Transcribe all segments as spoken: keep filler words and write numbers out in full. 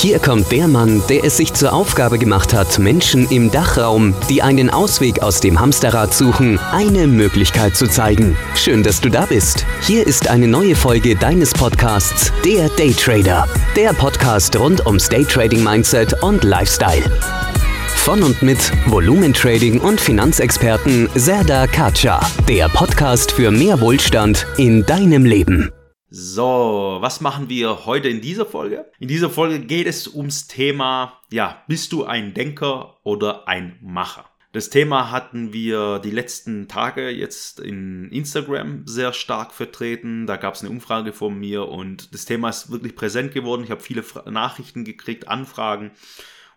Hier kommt der Mann, der es sich zur Aufgabe gemacht hat, Menschen im Dachraum, die einen Ausweg aus dem Hamsterrad suchen, eine Möglichkeit zu zeigen. Schön, dass du da bist. Hier ist eine neue Folge deines Podcasts, der Daytrader. Der Podcast rund ums Daytrading-Mindset und Lifestyle. Von und mit Volumentrading und Finanzexperten Serdar Kacca. Der Podcast für mehr Wohlstand in deinem Leben. So, was machen wir heute in dieser Folge? In dieser Folge geht es ums Thema, ja, bist du ein Denker oder ein Macher? Das Thema hatten wir die letzten Tage jetzt in Instagram sehr stark vertreten. Da gab es eine Umfrage von mir und das Thema ist wirklich präsent geworden. Ich habe viele Fra- Nachrichten gekriegt, Anfragen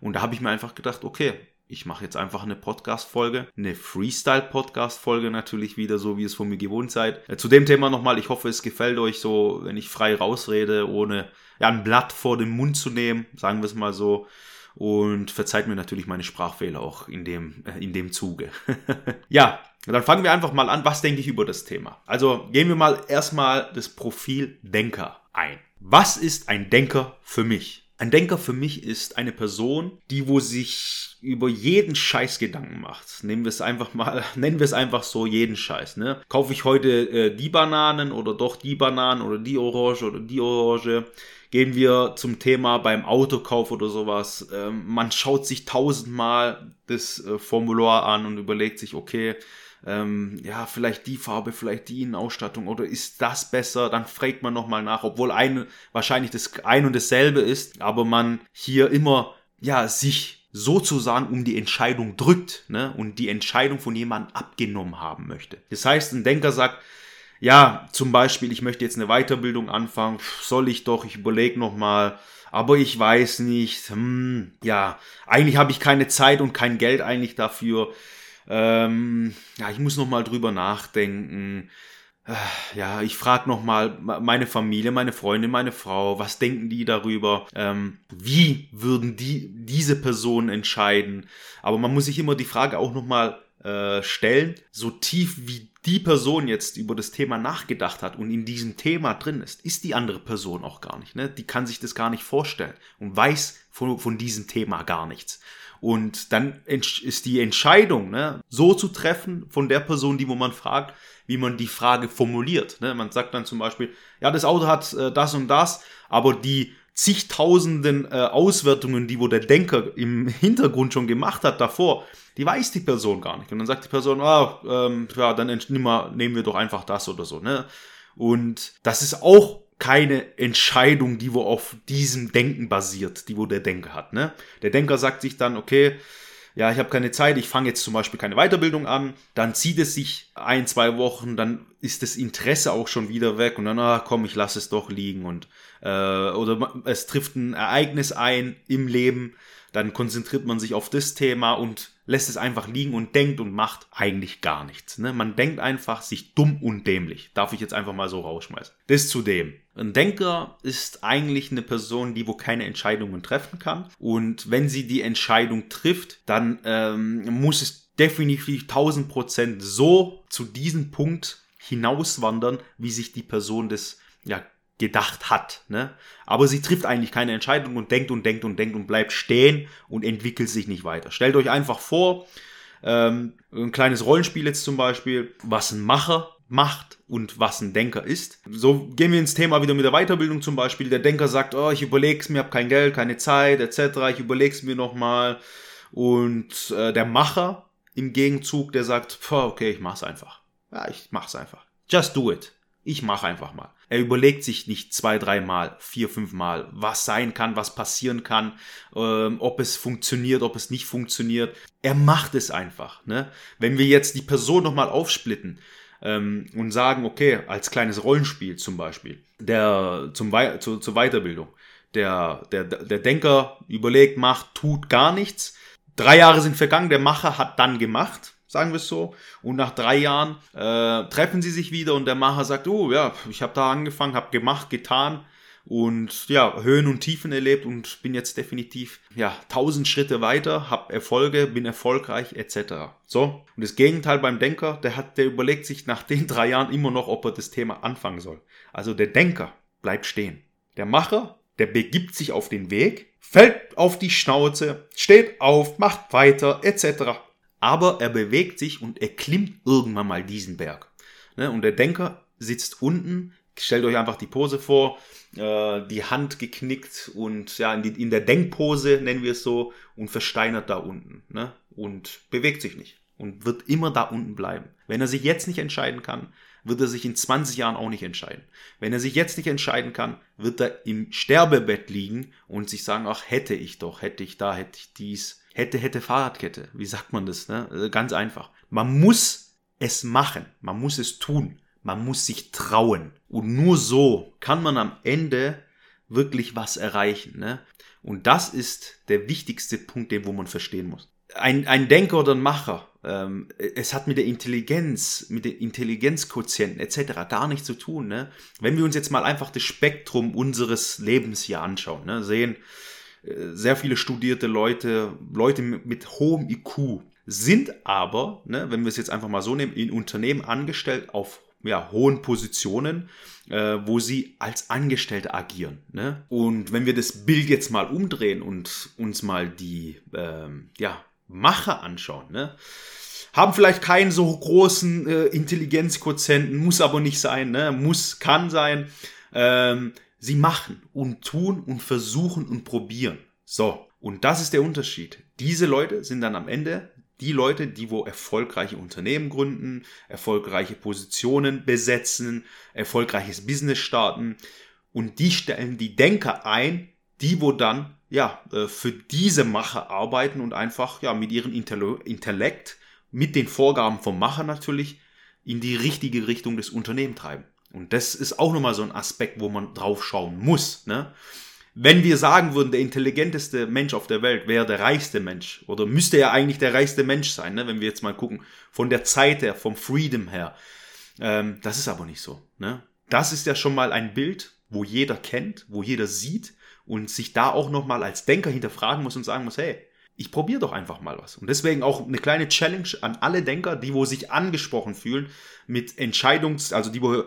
und da habe ich mir einfach gedacht, okay, ich mache jetzt einfach eine Podcast-Folge, eine Freestyle-Podcast-Folge natürlich wieder, so wie ihr es von mir gewohnt seid. Zu dem Thema nochmal, ich hoffe, es gefällt euch so, wenn ich frei rausrede, ohne ja, ein Blatt vor den Mund zu nehmen, sagen wir es mal so. Und verzeiht mir natürlich meine Sprachfehler auch in dem, äh, in dem Zuge. Ja, dann fangen wir einfach mal an, was denke ich über das Thema. Also gehen wir mal erstmal das Profil Denker ein. Was ist ein Denker für mich? Ein Denker für mich ist eine Person, die wo sich über jeden Scheiß Gedanken macht. Nehmen wir es einfach mal, nennen wir es einfach so, jeden Scheiß. Ne? Kaufe ich heute äh, die Bananen oder doch die Bananen oder die Orange oder die Orange? Gehen wir zum Thema beim Autokauf oder sowas. Ähm, man schaut sich tausendmal das äh, Formular an und überlegt sich, okay, Ähm, ja, vielleicht die Farbe, vielleicht die Innenausstattung oder ist das besser, dann fragt man nochmal nach, obwohl ein, wahrscheinlich das ein und dasselbe ist, aber man hier immer, ja, sich sozusagen um die Entscheidung drückt, ne, und die Entscheidung von jemandem abgenommen haben möchte. Das heißt, ein Denker sagt, ja, zum Beispiel, ich möchte jetzt eine Weiterbildung anfangen, soll ich doch, ich überlege nochmal, aber ich weiß nicht, hm, ja, eigentlich habe ich keine Zeit und kein Geld eigentlich dafür, Ähm, ja, ich muss nochmal drüber nachdenken. Ja, ich frage nochmal meine Familie, meine Freunde, meine Frau, was denken die darüber? Ähm, wie würden die diese Personen entscheiden? Aber man muss sich immer die Frage auch nochmal äh, stellen, so tief wie die Person jetzt über das Thema nachgedacht hat und in diesem Thema drin ist, ist die andere Person auch gar nicht, ne? Die kann sich das gar nicht vorstellen und weiß von, von diesem Thema gar nichts. Und dann ist die Entscheidung, ne, so zu treffen von der Person, die wo man fragt, wie man die Frage formuliert. Ne? Man sagt dann zum Beispiel, ja, das Auto hat äh, das und das, aber die zigtausenden äh, Auswertungen, die wo der Denker im Hintergrund schon gemacht hat davor, die weiß die Person gar nicht. Und dann sagt die Person, ah, ähm, ja, dann ent- nimmer, nehmen wir doch einfach das oder so. Ne? Und das ist auch keine Entscheidung, die wo auf diesem Denken basiert, die wo der Denker hat. Ne? Der Denker sagt sich dann, okay, ja, ich habe keine Zeit, ich fange jetzt zum Beispiel keine Weiterbildung an, dann zieht es sich ein, zwei Wochen, dann ist das Interesse auch schon wieder weg und dann, ach komm, ich lasse es doch liegen und äh, oder es trifft ein Ereignis ein im Leben, dann konzentriert man sich auf das Thema und lässt es einfach liegen und denkt und macht eigentlich gar nichts. Ne? Man denkt einfach sich dumm und dämlich. Darf ich jetzt einfach mal so rausschmeißen. Das zudem. Ein Denker ist eigentlich eine Person, die wo keine Entscheidungen treffen kann. Und wenn sie die Entscheidung trifft, dann ähm, muss es definitiv tausend Prozent so zu diesem Punkt hinauswandern, wie sich die Person das ja gedacht hat. Ne? Aber sie trifft eigentlich keine Entscheidung und denkt und denkt und denkt und bleibt stehen und entwickelt sich nicht weiter. Stellt euch einfach vor, ähm, ein kleines Rollenspiel jetzt zum Beispiel, was ein Macher macht und was ein Denker ist. So gehen wir ins Thema wieder mit der Weiterbildung zum Beispiel. Der Denker sagt, oh, ich überlege es mir, habe kein Geld, keine Zeit, et cetera. Ich überlege es mir nochmal. Und äh, der Macher im Gegenzug, der sagt, okay, ich mach's einfach. Ja, ich mach's einfach. Just do it. Ich mache einfach mal. Er überlegt sich nicht zwei, dreimal, vier, fünfmal, was sein kann, was passieren kann, ähm, ob es funktioniert, ob es nicht funktioniert. Er macht es einfach. Ne? Wenn wir jetzt die Person nochmal aufsplitten ähm, und sagen, okay, als kleines Rollenspiel zum Beispiel, der, zum Wei- zu, zur Weiterbildung, der, der, der Denker überlegt, macht, tut gar nichts. Drei Jahre sind vergangen, der Macher hat dann gemacht. Sagen wir es so. Und nach drei Jahren äh, treffen sie sich wieder und der Macher sagt, oh ja, ich habe da angefangen, habe gemacht, getan und ja, Höhen und Tiefen erlebt und bin jetzt definitiv ja tausend Schritte weiter, habe Erfolge, bin erfolgreich et cetera. So, und das Gegenteil beim Denker, der hat, der überlegt sich nach den drei Jahren immer noch, ob er das Thema anfangen soll. Also der Denker bleibt stehen. Der Macher, der begibt sich auf den Weg, fällt auf die Schnauze, steht auf, macht weiter, et cetera. Aber er bewegt sich und er klimmt irgendwann mal diesen Berg. Und der Denker sitzt unten, stellt euch einfach die Pose vor, die Hand geknickt und ja in der Denkpose, nennen wir es so, und versteinert da unten und bewegt sich nicht und wird immer da unten bleiben. Wenn er sich jetzt nicht entscheiden kann, wird er sich in zwanzig Jahren auch nicht entscheiden. Wenn er sich jetzt nicht entscheiden kann, wird er im Sterbebett liegen und sich sagen, ach, hätte ich doch, hätte ich da, hätte ich dies, hätte, hätte Fahrradkette. Wie sagt man das? Ne? Ganz einfach. Man muss es machen, man muss es tun, man muss sich trauen. Und nur so kann man am Ende wirklich was erreichen. Ne? Und das ist der wichtigste Punkt, den wo man verstehen muss. Ein, ein Denker oder ein Macher, ähm, es hat mit der Intelligenz, mit den Intelligenzquotienten et cetera gar nichts zu tun. Ne? Wenn wir uns jetzt mal einfach das Spektrum unseres Lebens hier anschauen, ne? Sehen, äh, sehr viele studierte Leute, Leute mit, mit hohem I Q, sind aber, ne, wenn wir es jetzt einfach mal so nehmen, in Unternehmen angestellt auf ja, hohen Positionen, äh, wo sie als Angestellte agieren. Ne? Und wenn wir das Bild jetzt mal umdrehen und uns mal die, ähm, ja, Macher anschauen, ne? Haben vielleicht keinen so großen äh, Intelligenzquotienten, muss aber nicht sein, ne? Muss, kann sein. Ähm, sie machen und tun und versuchen und probieren. So, und das ist der Unterschied. Diese Leute sind dann am Ende die Leute, die wo erfolgreiche Unternehmen gründen, erfolgreiche Positionen besetzen, erfolgreiches Business starten, und die stellen die Denker ein, die wo dann ja, für diese Macher arbeiten und einfach ja, mit ihrem Intellekt, mit den Vorgaben vom Macher natürlich, in die richtige Richtung des Unternehmens treiben. Und das ist auch nochmal so ein Aspekt, wo man drauf schauen muss. Ne? Wenn wir sagen würden, der intelligenteste Mensch auf der Welt wäre der reichste Mensch, oder müsste ja eigentlich der reichste Mensch sein, ne? Wenn wir jetzt mal gucken, von der Zeit her, vom Freedom her. Ähm, das ist aber nicht so. Ne? Das ist ja schon mal ein Bild, wo jeder kennt, wo jeder sieht, und sich da auch nochmal als Denker hinterfragen muss und sagen muss, hey, ich probiere doch einfach mal was. Und deswegen auch eine kleine Challenge an alle Denker, die wo sich angesprochen fühlen mit Entscheidungs-, also die wo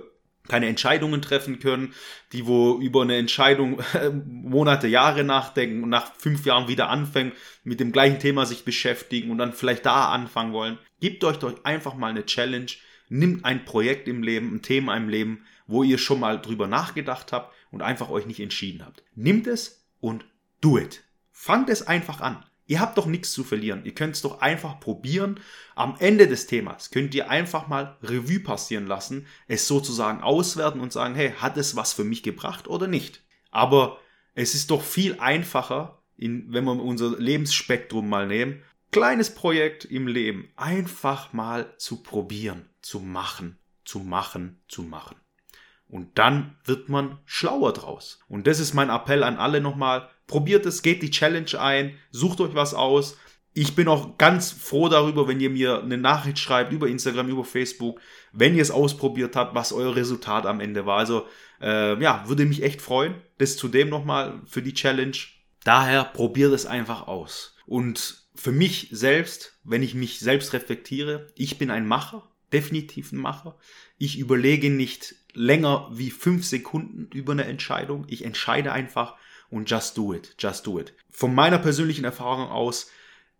keine Entscheidungen treffen können, die wo über eine Entscheidung äh, Monate, Jahre nachdenken und nach fünf Jahren wieder anfangen, mit dem gleichen Thema sich beschäftigen und dann vielleicht da anfangen wollen. Gebt euch doch einfach mal eine Challenge, nimmt ein Projekt im Leben, ein Thema im Leben, wo ihr schon mal drüber nachgedacht habt und einfach euch nicht entschieden habt. Nimmt es und do it. Fangt es einfach an. Ihr habt doch nichts zu verlieren. Ihr könnt es doch einfach probieren. Am Ende des Themas könnt ihr einfach mal Revue passieren lassen, es sozusagen auswerten und sagen, hey, hat es was für mich gebracht oder nicht? Aber es ist doch viel einfacher, in, wenn wir unser Lebensspektrum mal nehmen, kleines Projekt im Leben, einfach mal zu probieren, zu machen, zu machen, zu machen. Und dann wird man schlauer draus. Und das ist mein Appell an alle nochmal. Probiert es, geht die Challenge ein, sucht euch was aus. Ich bin auch ganz froh darüber, wenn ihr mir eine Nachricht schreibt über Instagram, über Facebook, wenn ihr es ausprobiert habt, was euer Resultat am Ende war. Also äh, ja, würde mich echt freuen. Das zudem nochmal für die Challenge. Daher probiert es einfach aus. Und für mich selbst, wenn ich mich selbst reflektiere, ich bin ein Macher, definitiv ein Macher. Ich überlege nicht länger wie fünf Sekunden über eine Entscheidung. Ich entscheide einfach und just do it, just do it. Von meiner persönlichen Erfahrung aus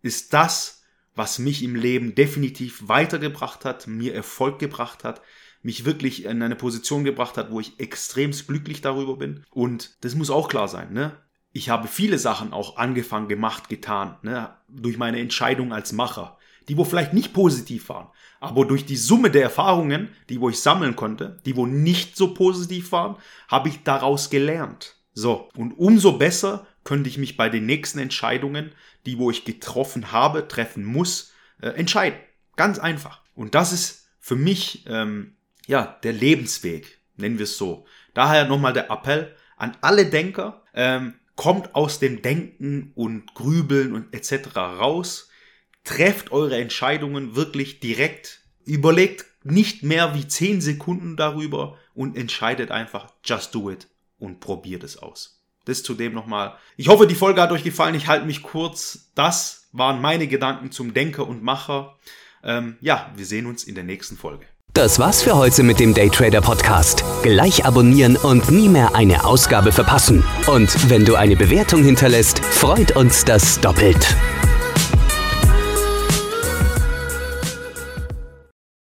ist das, was mich im Leben definitiv weitergebracht hat, mir Erfolg gebracht hat, mich wirklich in eine Position gebracht hat, wo ich extremst glücklich darüber bin. Und das muss auch klar sein, ne? Ich habe viele Sachen auch angefangen, gemacht, getan, ne? Durch meine Entscheidung als Macher, die wo vielleicht nicht positiv waren, aber durch die Summe der Erfahrungen, die wo ich sammeln konnte, die wo nicht so positiv waren, habe ich daraus gelernt. So, und umso besser könnte ich mich bei den nächsten Entscheidungen, die wo ich getroffen habe, treffen muss, äh, entscheiden. Ganz einfach. Und das ist für mich ähm, ja der Lebensweg, nennen wir es so. Daher nochmal der Appell an alle Denker, ähm, kommt aus dem Denken und Grübeln und et cetera raus, trefft eure Entscheidungen wirklich direkt, überlegt nicht mehr wie zehn Sekunden darüber und entscheidet einfach, just do it. Und probiert es aus. Das zudem nochmal. Ich hoffe, die Folge hat euch gefallen. Ich halte mich kurz. Das waren meine Gedanken zum Denker und Macher. Ähm, ja, wir sehen uns in der nächsten Folge. Das war's für heute mit dem Daytrader Podcast. Gleich abonnieren und nie mehr eine Ausgabe verpassen. Und wenn du eine Bewertung hinterlässt, freut uns das doppelt.